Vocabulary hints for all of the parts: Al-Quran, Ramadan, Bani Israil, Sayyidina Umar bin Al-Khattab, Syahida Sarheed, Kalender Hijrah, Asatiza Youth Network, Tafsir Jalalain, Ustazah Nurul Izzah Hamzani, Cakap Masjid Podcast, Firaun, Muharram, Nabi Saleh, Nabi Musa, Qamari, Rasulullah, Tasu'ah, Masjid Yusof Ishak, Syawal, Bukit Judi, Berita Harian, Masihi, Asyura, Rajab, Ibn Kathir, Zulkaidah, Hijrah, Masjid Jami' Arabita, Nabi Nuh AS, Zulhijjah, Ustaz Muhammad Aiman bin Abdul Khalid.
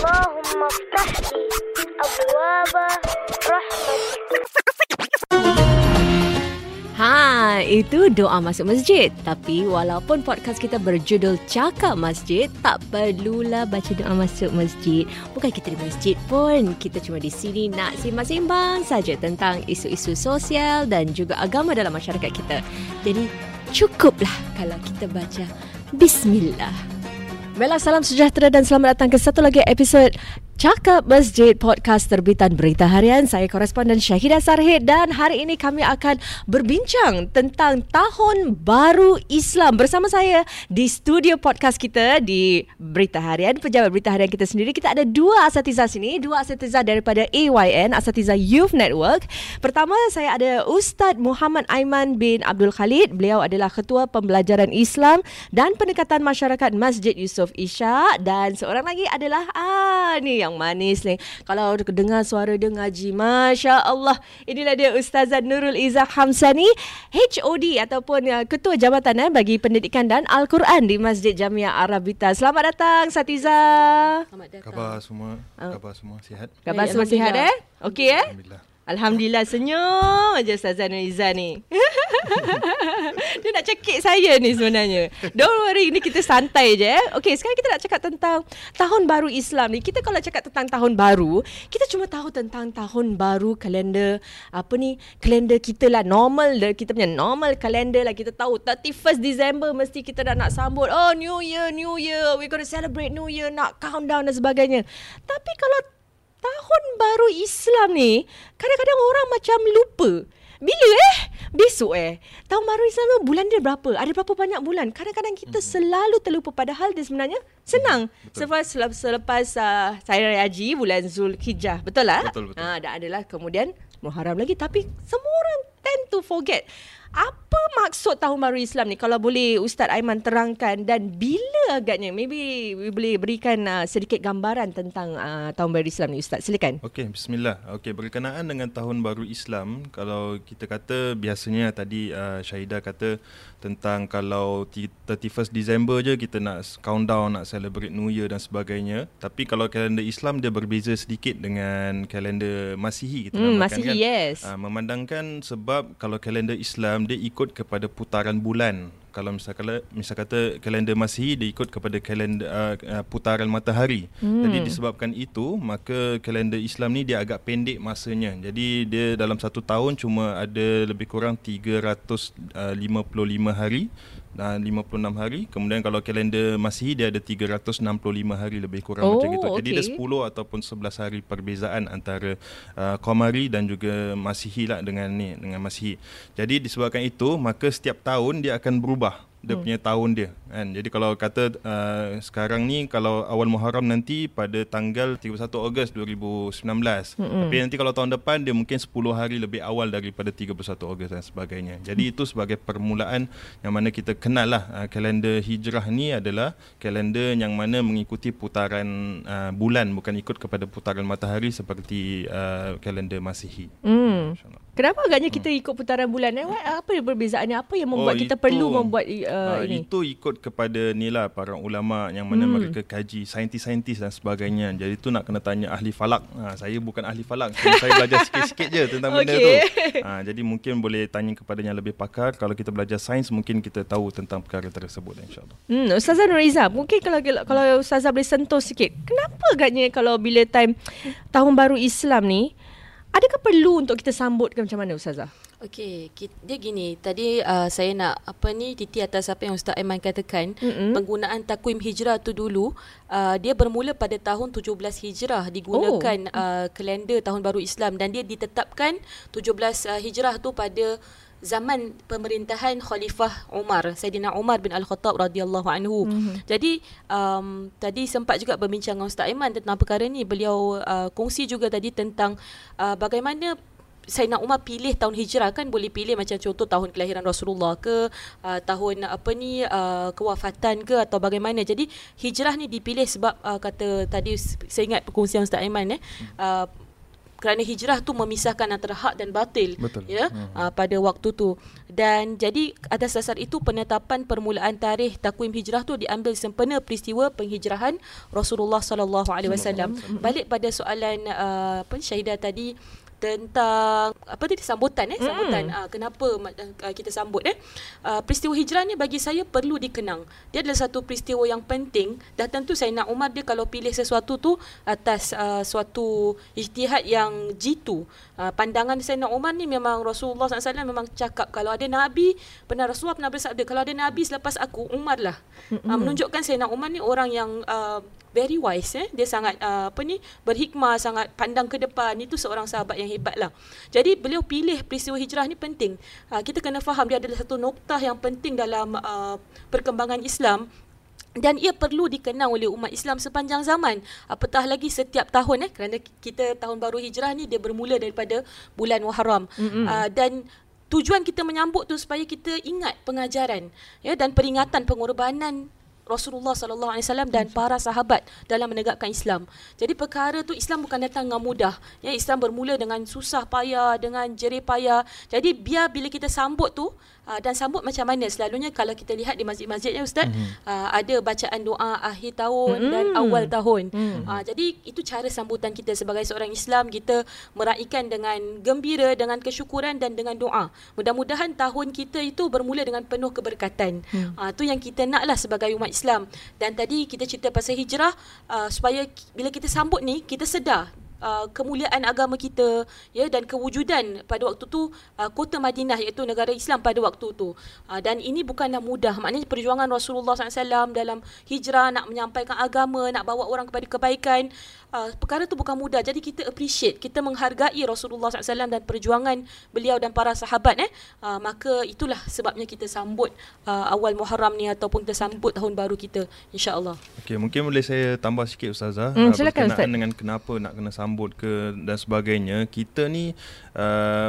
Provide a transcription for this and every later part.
Allahumma ftahli abwaba rahmatik. Ha, itu doa masuk masjid. Tapi walaupun podcast kita berjudul Cakap Masjid, tak perlulah baca doa masuk masjid. Bukan kita di masjid pun. Kita cuma di sini nak simbang-simbang saja tentang isu-isu sosial dan juga agama dalam masyarakat kita. Jadi cukuplah kalau kita baca Bismillah. Baiklah, salam sejahtera dan selamat datang ke satu lagi episod Cakap Masjid Podcast terbitan Berita Harian. Saya koresponden Syahida Sarheed dan hari ini kami akan berbincang tentang Tahun Baru Islam. Bersama saya di studio podcast kita di Berita Harian, pejabat Berita Harian kita sendiri. Kita ada dua asatiza sini, dua asatiza daripada AYN, Asatiza Youth Network. Pertama, saya ada Ustaz Muhammad Aiman bin Abdul Khalid. Beliau adalah Ketua Pembelajaran Islam dan Pendekatan Masyarakat Masjid Yusof Ishak. Dan seorang lagi adalah ni manis ni. Kalau dengar suara dia ngaji, Masya Allah. Inilah dia Ustazah Nurul Izzah Hamzani, HOD ataupun Ketua Jabatan bagi Pendidikan dan Al-Quran di Masjid Jami' Arabita. Selamat datang, Satiza. Selamat datang. Khabar semua sihat? Khabar semua sihat Okey Alhamdulillah. Alhamdulillah, senyum aja Ustazah Nurul Izzah ni. Dia nak cekik saya ni sebenarnya. Don't worry, ni kita santai je. Okay, sekarang kita nak cakap tentang Tahun Baru Islam ni. Kita kalau cakap tentang Tahun Baru, kita cuma tahu tentang Tahun Baru kalender, apa ni, kalender kita lah, normal lah, kita punya normal kalender lah. Kita tahu 31st December mesti kita dah nak sambut, oh New Year, New Year, we gonna celebrate New Year, nak countdown dan sebagainya. Tapi kalau Tahun Baru Islam ni, kadang-kadang orang macam lupa. Bila besok Tahun Baru Islam tu bulan dia berapa? Ada berapa banyak bulan? Kadang-kadang kita selalu terlupa. Padahal dia sebenarnya senang. Selepas saya raya haji, bulan Zulhijjah. Betul lah? Betul. Dah adalah kemudian Muharram lagi. Tapi semua orang tend to forget. Apa maksud Tahun Baru Islam ni? Kalau boleh Ustaz Aiman terangkan, dan bila agaknya, maybe boleh berikan sedikit gambaran tentang Tahun Baru Islam ni, Ustaz. Silakan. Okey, bismillah. Okey, berkenaan dengan Tahun Baru Islam, kalau kita kata biasanya tadi Syahida kata tentang kalau 31st December je kita nak countdown, nak celebrate New Year dan sebagainya. Tapi kalau kalender Islam dia berbeza sedikit dengan kalender Masihi, kita namakan Masihi, kan? Yes. Memandangkan sebab kalau kalender Islam dia ikut kepada putaran bulan. Kalau misal kata kalender Masihi, dia ikut kepada kalender putaran matahari. Jadi disebabkan itu, maka kalender Islam ni dia agak pendek masanya. Jadi dia dalam satu tahun cuma ada lebih kurang 355 hari, 56 hari. Kemudian kalau kalender Masihi dia ada 365 hari lebih kurang, macam itu. Jadi ada 10 ataupun 11 hari perbezaan antara Qamari dan juga Masihi lah dengan Masihi. Jadi disebabkan itu, maka setiap tahun dia akan berubah dia punya tahun dia, kan? Jadi kalau kata sekarang ni kalau awal Muharram nanti pada tanggal 31 Ogos 2019. Tapi nanti kalau tahun depan dia mungkin 10 hari lebih awal daripada 31 Ogos dan sebagainya. Jadi itu sebagai permulaan yang mana kita kenal lah kalender hijrah ni adalah kalender yang mana mengikuti putaran bulan, bukan ikut kepada putaran matahari seperti kalender Masihi. InsyaAllah. Kenapa agaknya kita ikut putaran bulan? Apa perbezaannya? Apa yang membuat kita perlu membuat ini? Itu ikut kepada nilai para ulama yang mana mereka kaji, saintis-saintis dan sebagainya. Jadi tu nak kena tanya ahli falak. Saya bukan ahli falak. Saya belajar sikit-sikit je tentang benda tu. Jadi mungkin boleh tanya kepada yang lebih pakar. Kalau kita belajar sains, mungkin kita tahu tentang perkara tersebut, insyaAllah. Ustazah Nurul Izzah, mungkin kalau Ustazah boleh sentuh sikit. Kenapa agaknya kalau bila time Tahun Baru Islam ni, adakah perlu untuk kita sambut ke, macam mana Ustazah? Okey, dia gini. Tadi saya nak titi atas apa yang Ustaz Aiman katakan. Penggunaan takwim hijrah tu dulu dia bermula pada tahun 17 Hijrah digunakan kalender Tahun Baru Islam, dan dia ditetapkan 17 Hijrah tu pada zaman pemerintahan Khalifah Umar, Sayyidina Umar bin Al-Khattab radhiyallahu anhu. Jadi tadi sempat juga berbincang dengan Ustaz Aiman tentang perkara ni. Beliau kongsi juga tadi tentang bagaimana Sayyidina Umar pilih tahun hijrah, kan? Boleh pilih macam contoh tahun kelahiran Rasulullah ke, tahun kewafatan ke, atau bagaimana. Jadi hijrah ni dipilih sebab kata tadi saya ingat perkongsian Ustaz Aiman kerana hijrah tu memisahkan antara hak dan batil, ya, pada waktu tu. Dan jadi atas dasar itu penetapan permulaan tarikh takwim hijrah tu diambil sempena peristiwa penghijrahan Rasulullah sallallahu alaihi wasallam. Balik pada soalan Syahidah tadi tentang apa tadi, sambutan, sambutan, kenapa kita sambut, peristiwa hijrah ni bagi saya perlu dikenang. Dia adalah satu peristiwa yang penting. Dah tentu Sayyidina Umar dia kalau pilih sesuatu tu atas suatu ijtihad yang jitu. Pandangan Sayyidina Umar ni memang Rasulullah SAW memang cakap kalau ada Nabi, pernah Rasulullah pernah bersabda kalau ada Nabi selepas aku, Umar lah. Menunjukkan Sayyidina Umar ni orang yang very wise, dia sangat berhikmah, sangat pandang ke depan. Itu seorang sahabat yang hebat lah. Jadi beliau pilih peristiwa hijrah ni penting. Kita kena faham dia adalah satu noktah yang penting dalam perkembangan Islam. Dan ia perlu dikenang oleh umat Islam sepanjang zaman. Apatah lagi setiap tahun, kerana kita tahun baru hijrah ni dia bermula daripada bulan Muharram. Dan tujuan kita menyambut tu supaya kita ingat pengajaran, ya, dan peringatan pengorbanan Rasulullah sallallahu alaihi wasallam dan para sahabat dalam menegakkan Islam. Jadi perkara tu Islam bukan datang dengan mudah. Ya, Islam bermula dengan susah payah, dengan jerih payah. Jadi biar bila kita sambut tu, dan sambut macam mana selalunya kalau kita lihat di masjid-masjid ya ustaz, ada bacaan doa akhir tahun dan awal tahun. Jadi itu cara sambutan kita sebagai seorang Islam, kita meraihkan dengan gembira, dengan kesyukuran dan dengan doa. Mudah-mudahan tahun kita itu bermula dengan penuh keberkatan. Itu yang kita naklah sebagai umat Islam. Dan tadi kita cerita pasal hijrah, supaya bila kita sambut ni kita sedar kemuliaan agama kita, ya, dan kewujudan pada waktu tu kota Madinah iaitu negara Islam pada waktu tu. Dan ini bukanlah mudah. Maknanya perjuangan Rasulullah SAW dalam hijrah nak menyampaikan agama, nak bawa orang kepada kebaikan, perkara tu bukan mudah. Jadi kita appreciate, kita menghargai Rasulullah SAW dan perjuangan beliau dan para sahabat. Maka itulah sebabnya kita sambut awal Muharram ni ataupun kita sambut tahun baru kita, insya-Allah. Okey, mungkin boleh saya tambah sikit ustazah, silakan, berkenaan Ustaz, dengan kenapa nak kena sambut ke dan sebagainya. Kita ni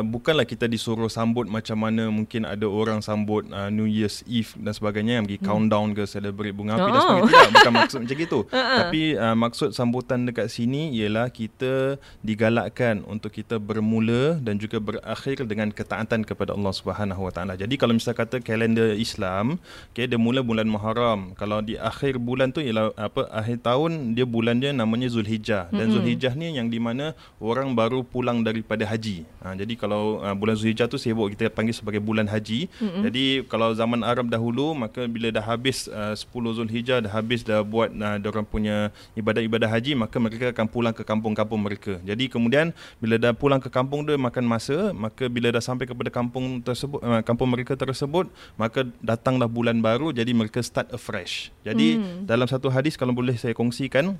bukanlah kita disuruh sambut macam mana mungkin ada orang sambut New Year's Eve dan sebagainya yang pergi countdown ke, celebrate bunga api dan sebagainya. Bukan maksud macam itu. Tapi maksud sambutan dekat sini ialah kita digalakkan untuk kita bermula dan juga berakhir dengan ketaatan kepada Allah Subhanahu Wa Taala. Jadi kalau misal kata kalender Islam, okay, dia mula bulan Muharram. Kalau di akhir bulan tu ialah apa, akhir tahun dia bulannya namanya Zulhijjah. Dan Zulhijjah ni yang di mana orang baru pulang daripada haji. Jadi kalau bulan Zulhijjah tu sibuk, kita panggil sebagai bulan haji. Jadi kalau zaman Arab dahulu, maka bila dah habis 10 Zulhijjah, dah habis dah buat diorang punya ibadah-ibadah haji, maka mereka akan pulang ke kampung-kampung mereka. Jadi kemudian bila dah pulang ke kampung dia makan masa, maka bila dah sampai kepada kampung tersebut, kampung mereka tersebut, maka datanglah bulan baru. Jadi mereka start afresh. Jadi dalam satu hadis kalau boleh saya kongsikan,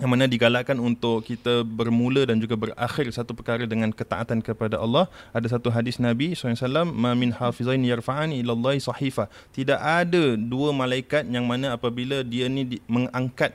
yang mana digalakkan untuk kita bermula dan juga berakhir satu perkara dengan ketaatan kepada Allah. Ada satu hadis Nabi SAW, ma min hafizain yarfa'ani ilallahi sahifah. Tidak ada dua malaikat yang mana apabila dia ni mengangkat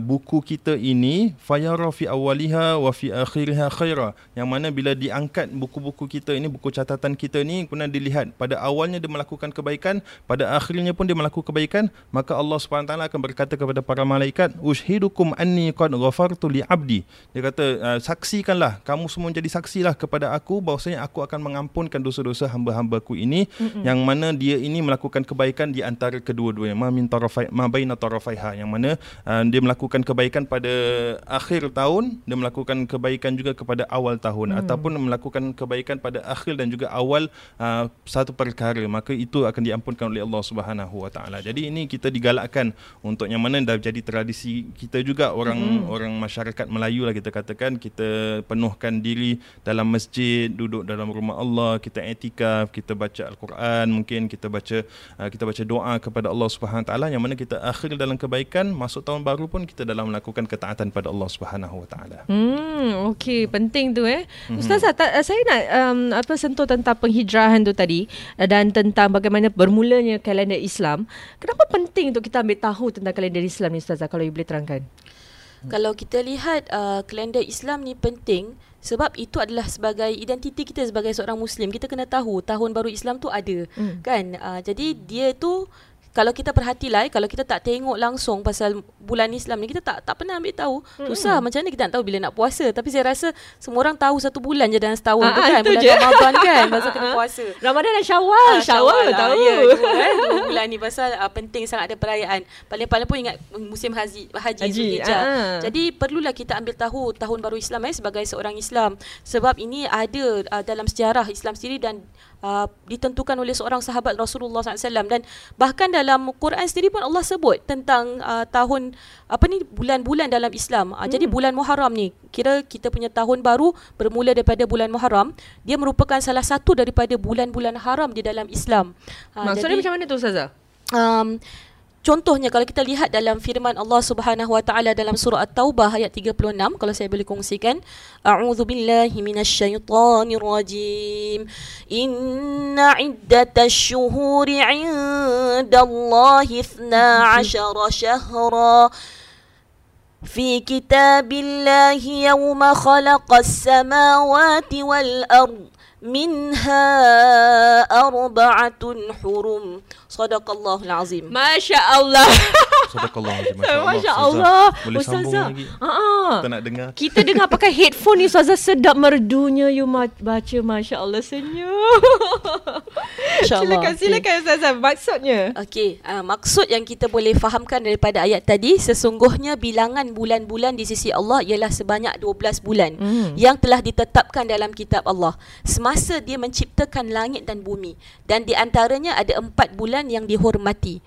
buku kita ini, fayara fi awaliha wa fi akhiriha khaira, yang mana bila diangkat buku-buku kita ini, buku catatan kita ini, kemudian dilihat pada awalnya dia melakukan kebaikan, pada akhirnya pun dia melakukan kebaikan, maka Allah SWT akan berkata kepada para malaikat, ushidukum anni qad ghafartu li abdi. Dia kata, saksikanlah, kamu semua menjadi saksilah kepada aku bahawasanya aku akan mengampunkan dosa-dosa hamba-hambaku ini, yang mana dia ini melakukan kebaikan di antara kedua-duanya, ma min tarafai ma baina tarafaiha, yang mana dia melakukan kebaikan pada akhir tahun, dia melakukan kebaikan juga kepada awal tahun, ataupun melakukan kebaikan pada akhir dan juga awal satu perkara, maka itu akan diampunkan oleh Allah Subhanahu Wa Taala. Jadi ini kita digalakkan untuk yang mana dah jadi tradisi kita juga, orang masyarakat Melayu lah kita katakan, kita penuhkan diri dalam masjid, duduk dalam rumah Allah, kita etikaf, kita baca Al-Quran, mungkin kita baca doa kepada Allah Subhanahu Wa Taala, yang mana kita akhir dalam kebaikan, masuk tahun baru pun kita dalam melakukan ketaatan pada Allah Subhanahu Wa Taala. Okey, penting tu Ustazah, saya nak sentuh tentang penghijrahan tu tadi dan tentang bagaimana bermulanya kalender Islam. Kenapa penting untuk kita ambil tahu tentang kalender Islam ni Ustazah, kalau you boleh terangkan? Kalau kita lihat kalender Islam ni penting sebab itu adalah sebagai identiti kita sebagai seorang Muslim. Kita kena tahu tahun baru Islam tu ada, kan? Jadi dia tu kalau kita perhatilah, kalau kita tak tengok langsung pasal bulan Islam ni, kita tak pernah ambil tahu. Susah macam mana kita nak tahu bila nak puasa. Tapi saya rasa semua orang tahu satu bulan je dalam setahun tu kan. Bulan Ramadan kan, masa kena puasa. Ramadan dan Syawal. Syawal tahu. Ya, dua bulan ni pasal penting sangat ada perayaan. Paling-paling pun ingat musim haji Zulhijjah. Jadi perlulah kita ambil tahu tahun baru Islam sebagai seorang Islam. Sebab ini ada dalam sejarah Islam sendiri dan ditentukan oleh seorang sahabat Rasulullah SAW, dan bahkan dalam Quran sendiri pun Allah sebut tentang tahun apa ni, bulan-bulan dalam Islam. Jadi bulan Muharram ni, kira kita punya tahun baru bermula daripada bulan Muharram. Dia merupakan salah satu daripada bulan-bulan haram di dalam Islam. Maksudnya jadi, macam mana tu Ustazah? Contohnya kalau kita lihat dalam firman Allah Subhanahu Wa Taala dalam surah At-Taubah ayat 36, kalau saya boleh kongsikan, a'udzubillahi minasyaitonirrajim, inna iddatash-shuhuri 'indallahi 12 syahra fi kitabillahi yawma khalaqas samawati wal ardh minha arba'atun hurum. Sadaqallahul azim. Masya Allah. Sadaqallahul azim. Masya Allah. Ustazah, kita nak dengar. Kita dengar pakai headphone ni Ustazah, sedap merdunya you baca. Masya Allah, senyum. Silakan, silakan Ustazah. Maksudnya? Okey, maksud yang kita boleh fahamkan daripada ayat tadi, sesungguhnya bilangan bulan-bulan di sisi Allah ialah sebanyak 12 bulan yang telah ditetapkan dalam kitab Allah masa dia menciptakan langit dan bumi, dan di antaranya ada 4 bulan yang dihormati.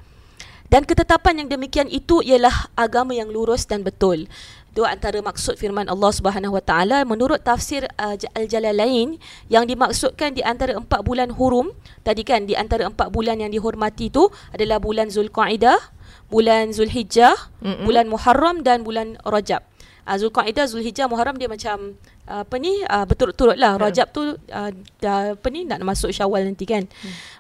Dan ketetapan yang demikian itu ialah agama yang lurus dan betul. Itu antara maksud firman Allah Subhanahu Wa Taala. Menurut tafsir Al-Jalalain, yang dimaksudkan di antara 4 bulan hurum tadi kan, di antara 4 bulan yang dihormati itu adalah bulan Zulkaidah, bulan Zulhijjah, bulan Muharram dan bulan Rajab. Zulkaidah, Zulhijjah, Muharram dia macam apa ni, berturut-turut lah. Rajab tu dah, apa ni, nak masuk Syawal nanti kan.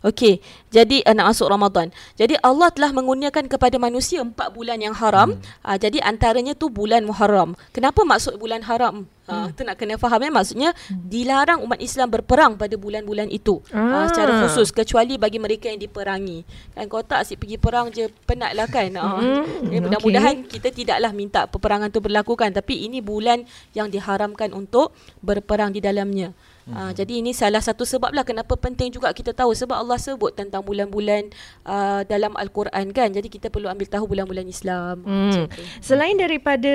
Okey, jadi nak masuk Ramadan. Jadi Allah telah mengurniakan kepada manusia 4 bulan yang haram. Jadi antaranya tu bulan Muharram. Kenapa maksud bulan haram? Itu nak kena faham, maksudnya dilarang umat Islam berperang pada bulan-bulan itu secara khusus, kecuali bagi mereka yang diperangi. Kan kau tak asyik pergi perang je, penatlah kan. Mudah-mudahan kita tidaklah minta peperangan tu berlaku kan, tapi ini bulan yang diharamkan untuk berperang di dalamnya. Jadi ini salah satu sebablah kenapa penting juga kita tahu, sebab Allah sebut tentang bulan-bulan dalam Al-Quran kan. Jadi kita perlu ambil tahu bulan-bulan Islam. Selain daripada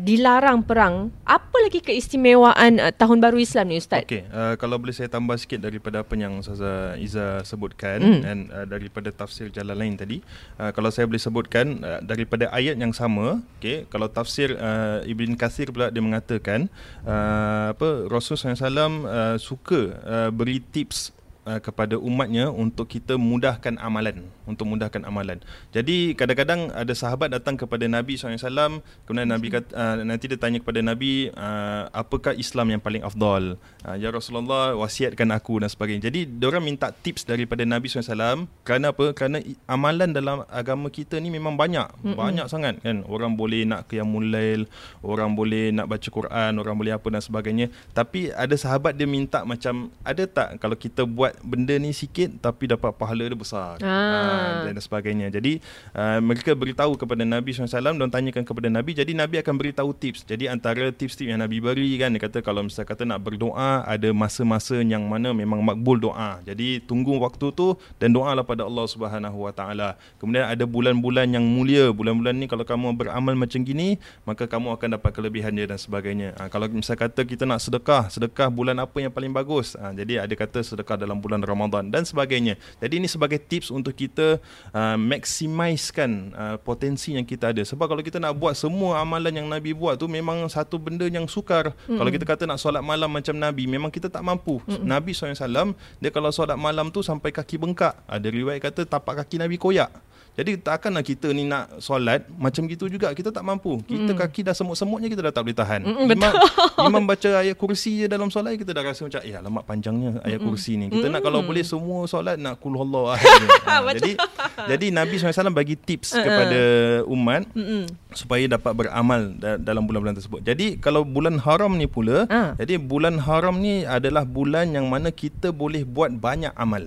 dilarang perang, apa lagi keistimewaan Tahun Baru Islam ni Ustaz? Okey, kalau boleh saya tambah sikit daripada apa yang Ustazah Izzah sebutkan dan daripada tafsir Jalalain tadi. Kalau saya boleh sebutkan daripada ayat yang sama, okey, kalau tafsir Ibn Kathir pula dia mengatakan apa, Rasulullah SAW suka beri tips kepada umatnya untuk kita mudahkan amalan, untuk mudahkan amalan. Jadi kadang-kadang ada sahabat datang kepada Nabi SAW, kemudian Nabi kata, nanti dia tanya kepada Nabi, apakah Islam yang paling afdal? Ya Rasulullah, wasiatkan aku dan sebagainya. Jadi diorang minta tips daripada Nabi SAW. Kerana apa? Kerana amalan dalam agama kita ni memang banyak, banyak sangat kan. Orang boleh nak qiyamul lail, orang boleh nak baca Quran, orang boleh apa dan sebagainya. Tapi ada sahabat dia minta macam, ada tak kalau kita buat benda ni sikit tapi dapat pahala dia besar dan sebagainya. Jadi mereka beritahu kepada Nabi SAW, dan tanyakan kepada Nabi. Jadi Nabi akan beritahu tips. Jadi antara tips-tips yang Nabi beri kan, dia kata kalau misalnya kata nak berdoa, ada masa-masa yang mana memang makbul doa, jadi tunggu waktu tu dan doalah pada Allah SWT. Kemudian ada bulan-bulan yang mulia, bulan-bulan ni kalau kamu beramal macam gini maka kamu akan dapat kelebihan dia dan sebagainya. Kalau misalnya kata kita nak sedekah, sedekah bulan apa yang paling bagus, jadi ada kata sedekah dalam bulan Ramadan dan sebagainya. Jadi ini sebagai tips untuk kita maksimiskan potensi yang kita ada. Sebab kalau kita nak buat semua amalan yang Nabi buat tu memang satu benda yang sukar. Kalau kita kata nak solat malam macam Nabi, memang kita tak mampu. Nabi SAW, dia kalau solat malam tu sampai kaki bengkak. Ada riwayat kata tapak kaki Nabi koyak. Jadi takkanlah kita ni nak solat macam gitu juga, kita tak mampu. Kita kaki dah semut-semutnya kita dah tak boleh tahan. Imam baca ayat kursi je dalam solat, kita dah rasa macam alamak panjangnya ayat kursi ni. Kita nak kalau boleh semua solat nak qul huwallahu ahad. Jadi Nabi SAW bagi tips kepada umat supaya dapat beramal dalam bulan-bulan tersebut. Jadi kalau bulan haram ni pula, jadi bulan haram ni adalah bulan yang mana kita boleh buat banyak amal.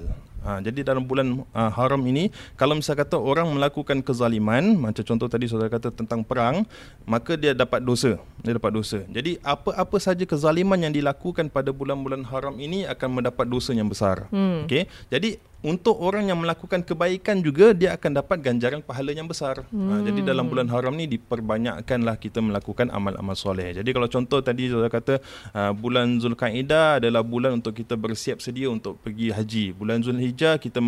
Jadi dalam bulan haram ini, kalau misal kata orang melakukan kezaliman, macam contoh tadi saudara kata tentang perang, maka dia dapat dosa. Dia dapat dosa. Jadi apa-apa saja kezaliman yang dilakukan pada bulan-bulan haram ini akan mendapat dosa yang besar. Okey. Jadi untuk orang yang melakukan kebaikan juga, dia akan dapat ganjaran pahala yang besar. Jadi dalam bulan haram ni diperbanyakkanlah kita melakukan amal-amal soleh. Jadi kalau contoh tadi saya kata bulan Zulkaidah adalah bulan untuk kita bersiap sedia untuk pergi haji. Bulan Zulhijjah kita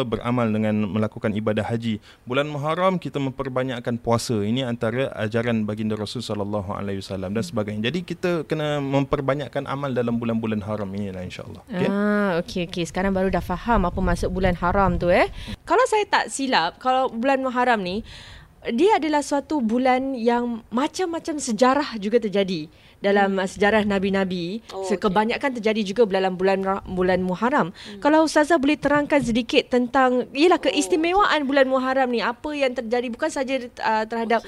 beramal dengan melakukan ibadah haji. Bulan Muharram kita memperbanyakkan puasa. Ini antara ajaran baginda Rasul SAW dan sebagainya. Jadi kita kena memperbanyakkan amal dalam bulan-bulan haram inilah, insyaAllah. Okay? Okay. Sekarang baru dah faham apa maksud bulan haram tu Kalau saya tak silap, kalau bulan Muharram ni, dia adalah suatu bulan yang macam-macam sejarah juga terjadi dalam sejarah nabi-nabi. Kebanyakan terjadi juga dalam bulan Muharram. Kalau ustazah boleh terangkan sedikit tentang keistimewaan bulan Muharram ni, apa yang terjadi bukan saja terhadap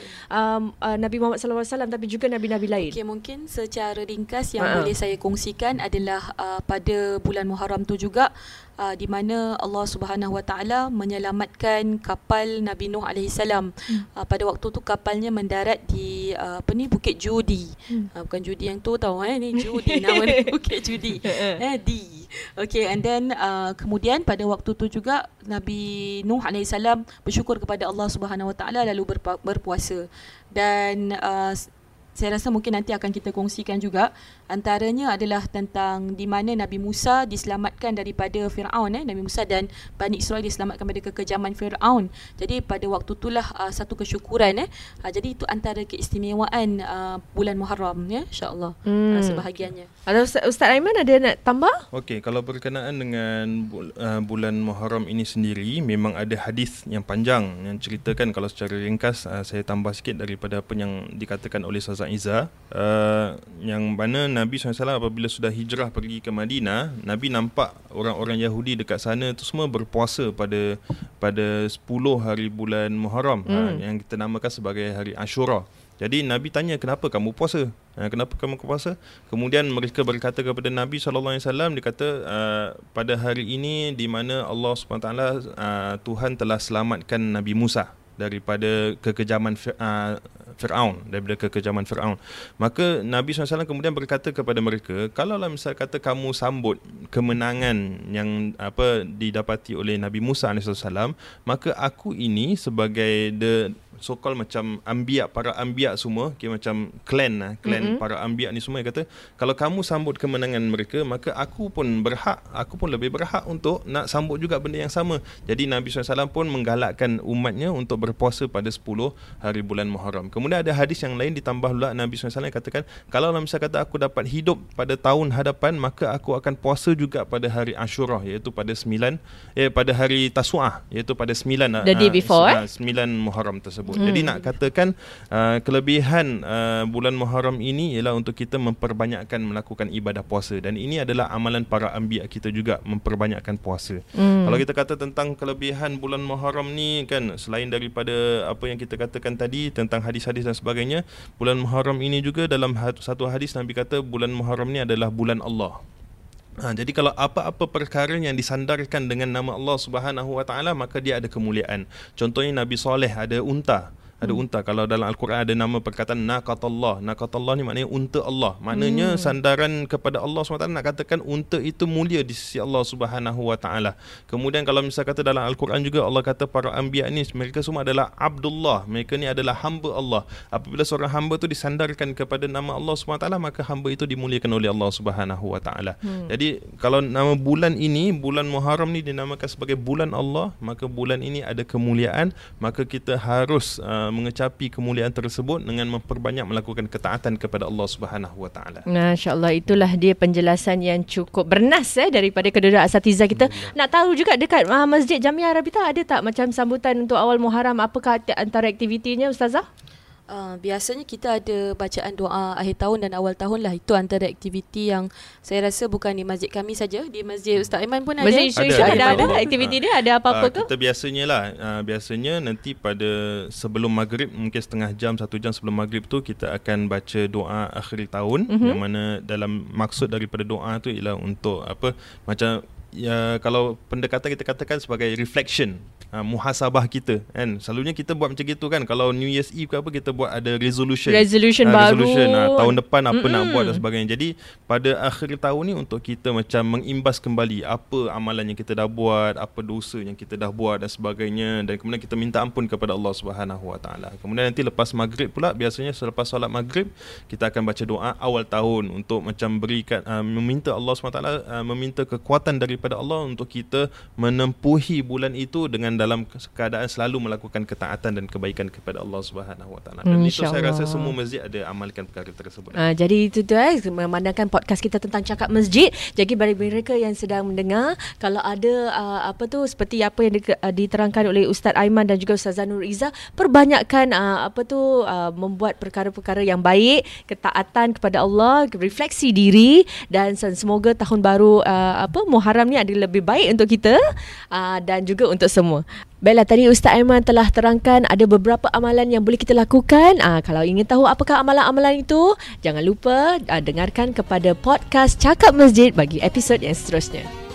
Nabi Muhammad sallallahu alaihi wasallam tapi juga nabi-nabi lain. Mungkin secara ringkas yang boleh saya kongsikan adalah pada bulan Muharram tu juga di mana Allah Subhanahu Wa Taala menyelamatkan kapal Nabi Nuh AS. Pada waktu tu kapalnya mendarat di Bukit Judi. Bukan Judi yang tu tahu ni Judi nama dia Bukit Judi. And then kemudian pada waktu tu juga Nabi Nuh AS bersyukur kepada Allah Subhanahu Wa Taala lalu berpuasa. Dan saya rasa mungkin nanti akan kita kongsikan juga. Antaranya adalah tentang di mana Nabi Musa diselamatkan daripada Firaun. Nabi Musa dan Bani Israil diselamatkan daripada kekejaman Firaun. Jadi pada waktu itulah satu kesyukuran. Jadi itu antara keistimewaan bulan Muharram, insyaAllah. Sebahagiannya. Ustaz Aiman ada nak tambah? Okey, kalau berkenaan dengan bulan Muharram ini sendiri, memang ada hadis yang panjang yang ceritakan. Kalau secara ringkas, saya tambah sikit daripada apa yang dikatakan oleh Ustazah Izzah, yang mana Nabi SAW apabila sudah hijrah pergi ke Madinah, Nabi nampak orang-orang Yahudi dekat sana tu semua berpuasa pada 10 hari bulan Muharram, yang kita namakan sebagai hari Asyura. Jadi Nabi tanya, kenapa kamu puasa? Kenapa kamu puasa? Kemudian mereka berkata kepada Nabi sallallahu alaihi wasallam, dia kata pada hari ini di mana Allah SWT Tuhan telah selamatkan Nabi Musa daripada kekejaman Firaun, maka Nabi SAW kemudian berkata kepada mereka, kalaulah misal kata kamu sambut kemenangan yang didapati oleh Nabi Musa AS, maka aku ini sebagai so-called macam ambiak, para ambiak semua, macam clan para ambiak ni semua, kata kalau kamu sambut kemenangan mereka, maka aku pun lebih berhak untuk nak sambut juga benda yang sama. Jadi Nabi SAW pun menggalakkan umatnya untuk berpuasa pada 10 hari bulan Muharram. Kemudian ada hadis yang lain ditambah pula, Nabi SAW katakan, kalau misal kata aku dapat hidup pada tahun hadapan, maka aku akan puasa juga pada hari Asyura, iaitu pada hari Tasu'ah, iaitu pada 9 9 Muharram tersebut. Jadi nak katakan kelebihan bulan Muharram ini ialah untuk kita memperbanyakkan melakukan ibadah puasa, dan ini adalah amalan para anbiya kita juga, memperbanyakkan puasa. Kalau kita kata tentang kelebihan bulan Muharram ni kan, selain daripada apa yang kita katakan tadi tentang hadis-hadis dan sebagainya, bulan Muharram ini juga dalam satu hadis Nabi kata bulan Muharram ni adalah bulan Allah. Jadi kalau apa-apa perkara yang disandarkan dengan nama Allah Subhanahu Wa Taala, maka dia ada kemuliaan. Contohnya Nabi Saleh ada unta. Kalau dalam Al-Quran ada nama perkataan naqatallah. Naqatallah ni maknanya unta Allah. Maknanya sandaran kepada Allah SWT, nak katakan unta itu mulia di sisi Allah Subhanahu Wa Taala. Kemudian kalau misal kata dalam Al-Quran juga Allah kata para anbiya ni mereka semua adalah abdullah. Mereka ni adalah hamba Allah. Apabila seorang hamba tu disandarkan kepada nama Allah SWT, maka hamba itu dimuliakan oleh Allah Subhanahu Wa Taala. Jadi kalau nama bulan ini, bulan Muharram ni dinamakan sebagai bulan Allah, maka bulan ini ada kemuliaan. Maka kita harus mengecapi kemuliaan tersebut dengan memperbanyak melakukan ketaatan kepada Allah Subhanahu Wa Taala. Masya-Allah, itulah dia penjelasan yang cukup bernas daripada kedua asatiza kita. Nak tahu juga dekat Masjid Jami' Arabita ada tak macam sambutan untuk awal Muharram, apakah antara aktivitinya ustazah? Biasanya kita ada bacaan doa akhir tahun dan awal tahun lah. Itu antara aktiviti yang saya rasa bukan di masjid kami saja, di masjid Ustaz Aiman pun ada. Masjid Yusof Ishak ada aktiviti dia, ada apa-apa ke? Kita biasanya nanti pada sebelum maghrib, mungkin setengah jam, 1 jam sebelum maghrib tu, kita akan baca doa akhir tahun, yang mana dalam maksud daripada doa tu ialah untuk macam kalau pendekatan kita katakan sebagai reflection, muhasabah kita kan. Selalunya kita buat macam gitu kan. Kalau New Year's Eve ke apa, kita buat ada resolution baru, tahun depan apa nak buat dan sebagainya. Jadi pada akhir tahun ni untuk kita macam mengimbas kembali apa amalan yang kita dah buat, apa dosa yang kita dah buat dan sebagainya. Dan kemudian kita minta ampun kepada Allah SWT. Kemudian nanti lepas maghrib pula, biasanya selepas solat maghrib kita akan baca doa awal tahun untuk macam berikan, meminta Allah SWT, meminta kekuatan daripada Allah untuk kita menempuhi bulan itu dengan dalam keadaan selalu melakukan ketaatan dan kebaikan kepada Allah SWT. Dan itu saya rasa semua masjid ada amalkan perkara tersebut. Jadi itu tu memandangkan podcast kita tentang cakap masjid. Jadi bagi mereka yang sedang mendengar, kalau ada seperti apa yang diterangkan oleh Ustaz Aiman dan juga Ustazah Nurul Izzah, perbanyakkan membuat perkara-perkara yang baik, ketaatan kepada Allah, refleksi diri, dan semoga tahun baru Muharram ni ada lebih baik untuk kita dan juga untuk semua. Baiklah, tadi Ustaz Aiman telah terangkan ada beberapa amalan yang boleh kita lakukan. Kalau ingin tahu apakah amalan-amalan itu, jangan lupa dengarkan kepada podcast Cakap Masjid bagi episod yang seterusnya.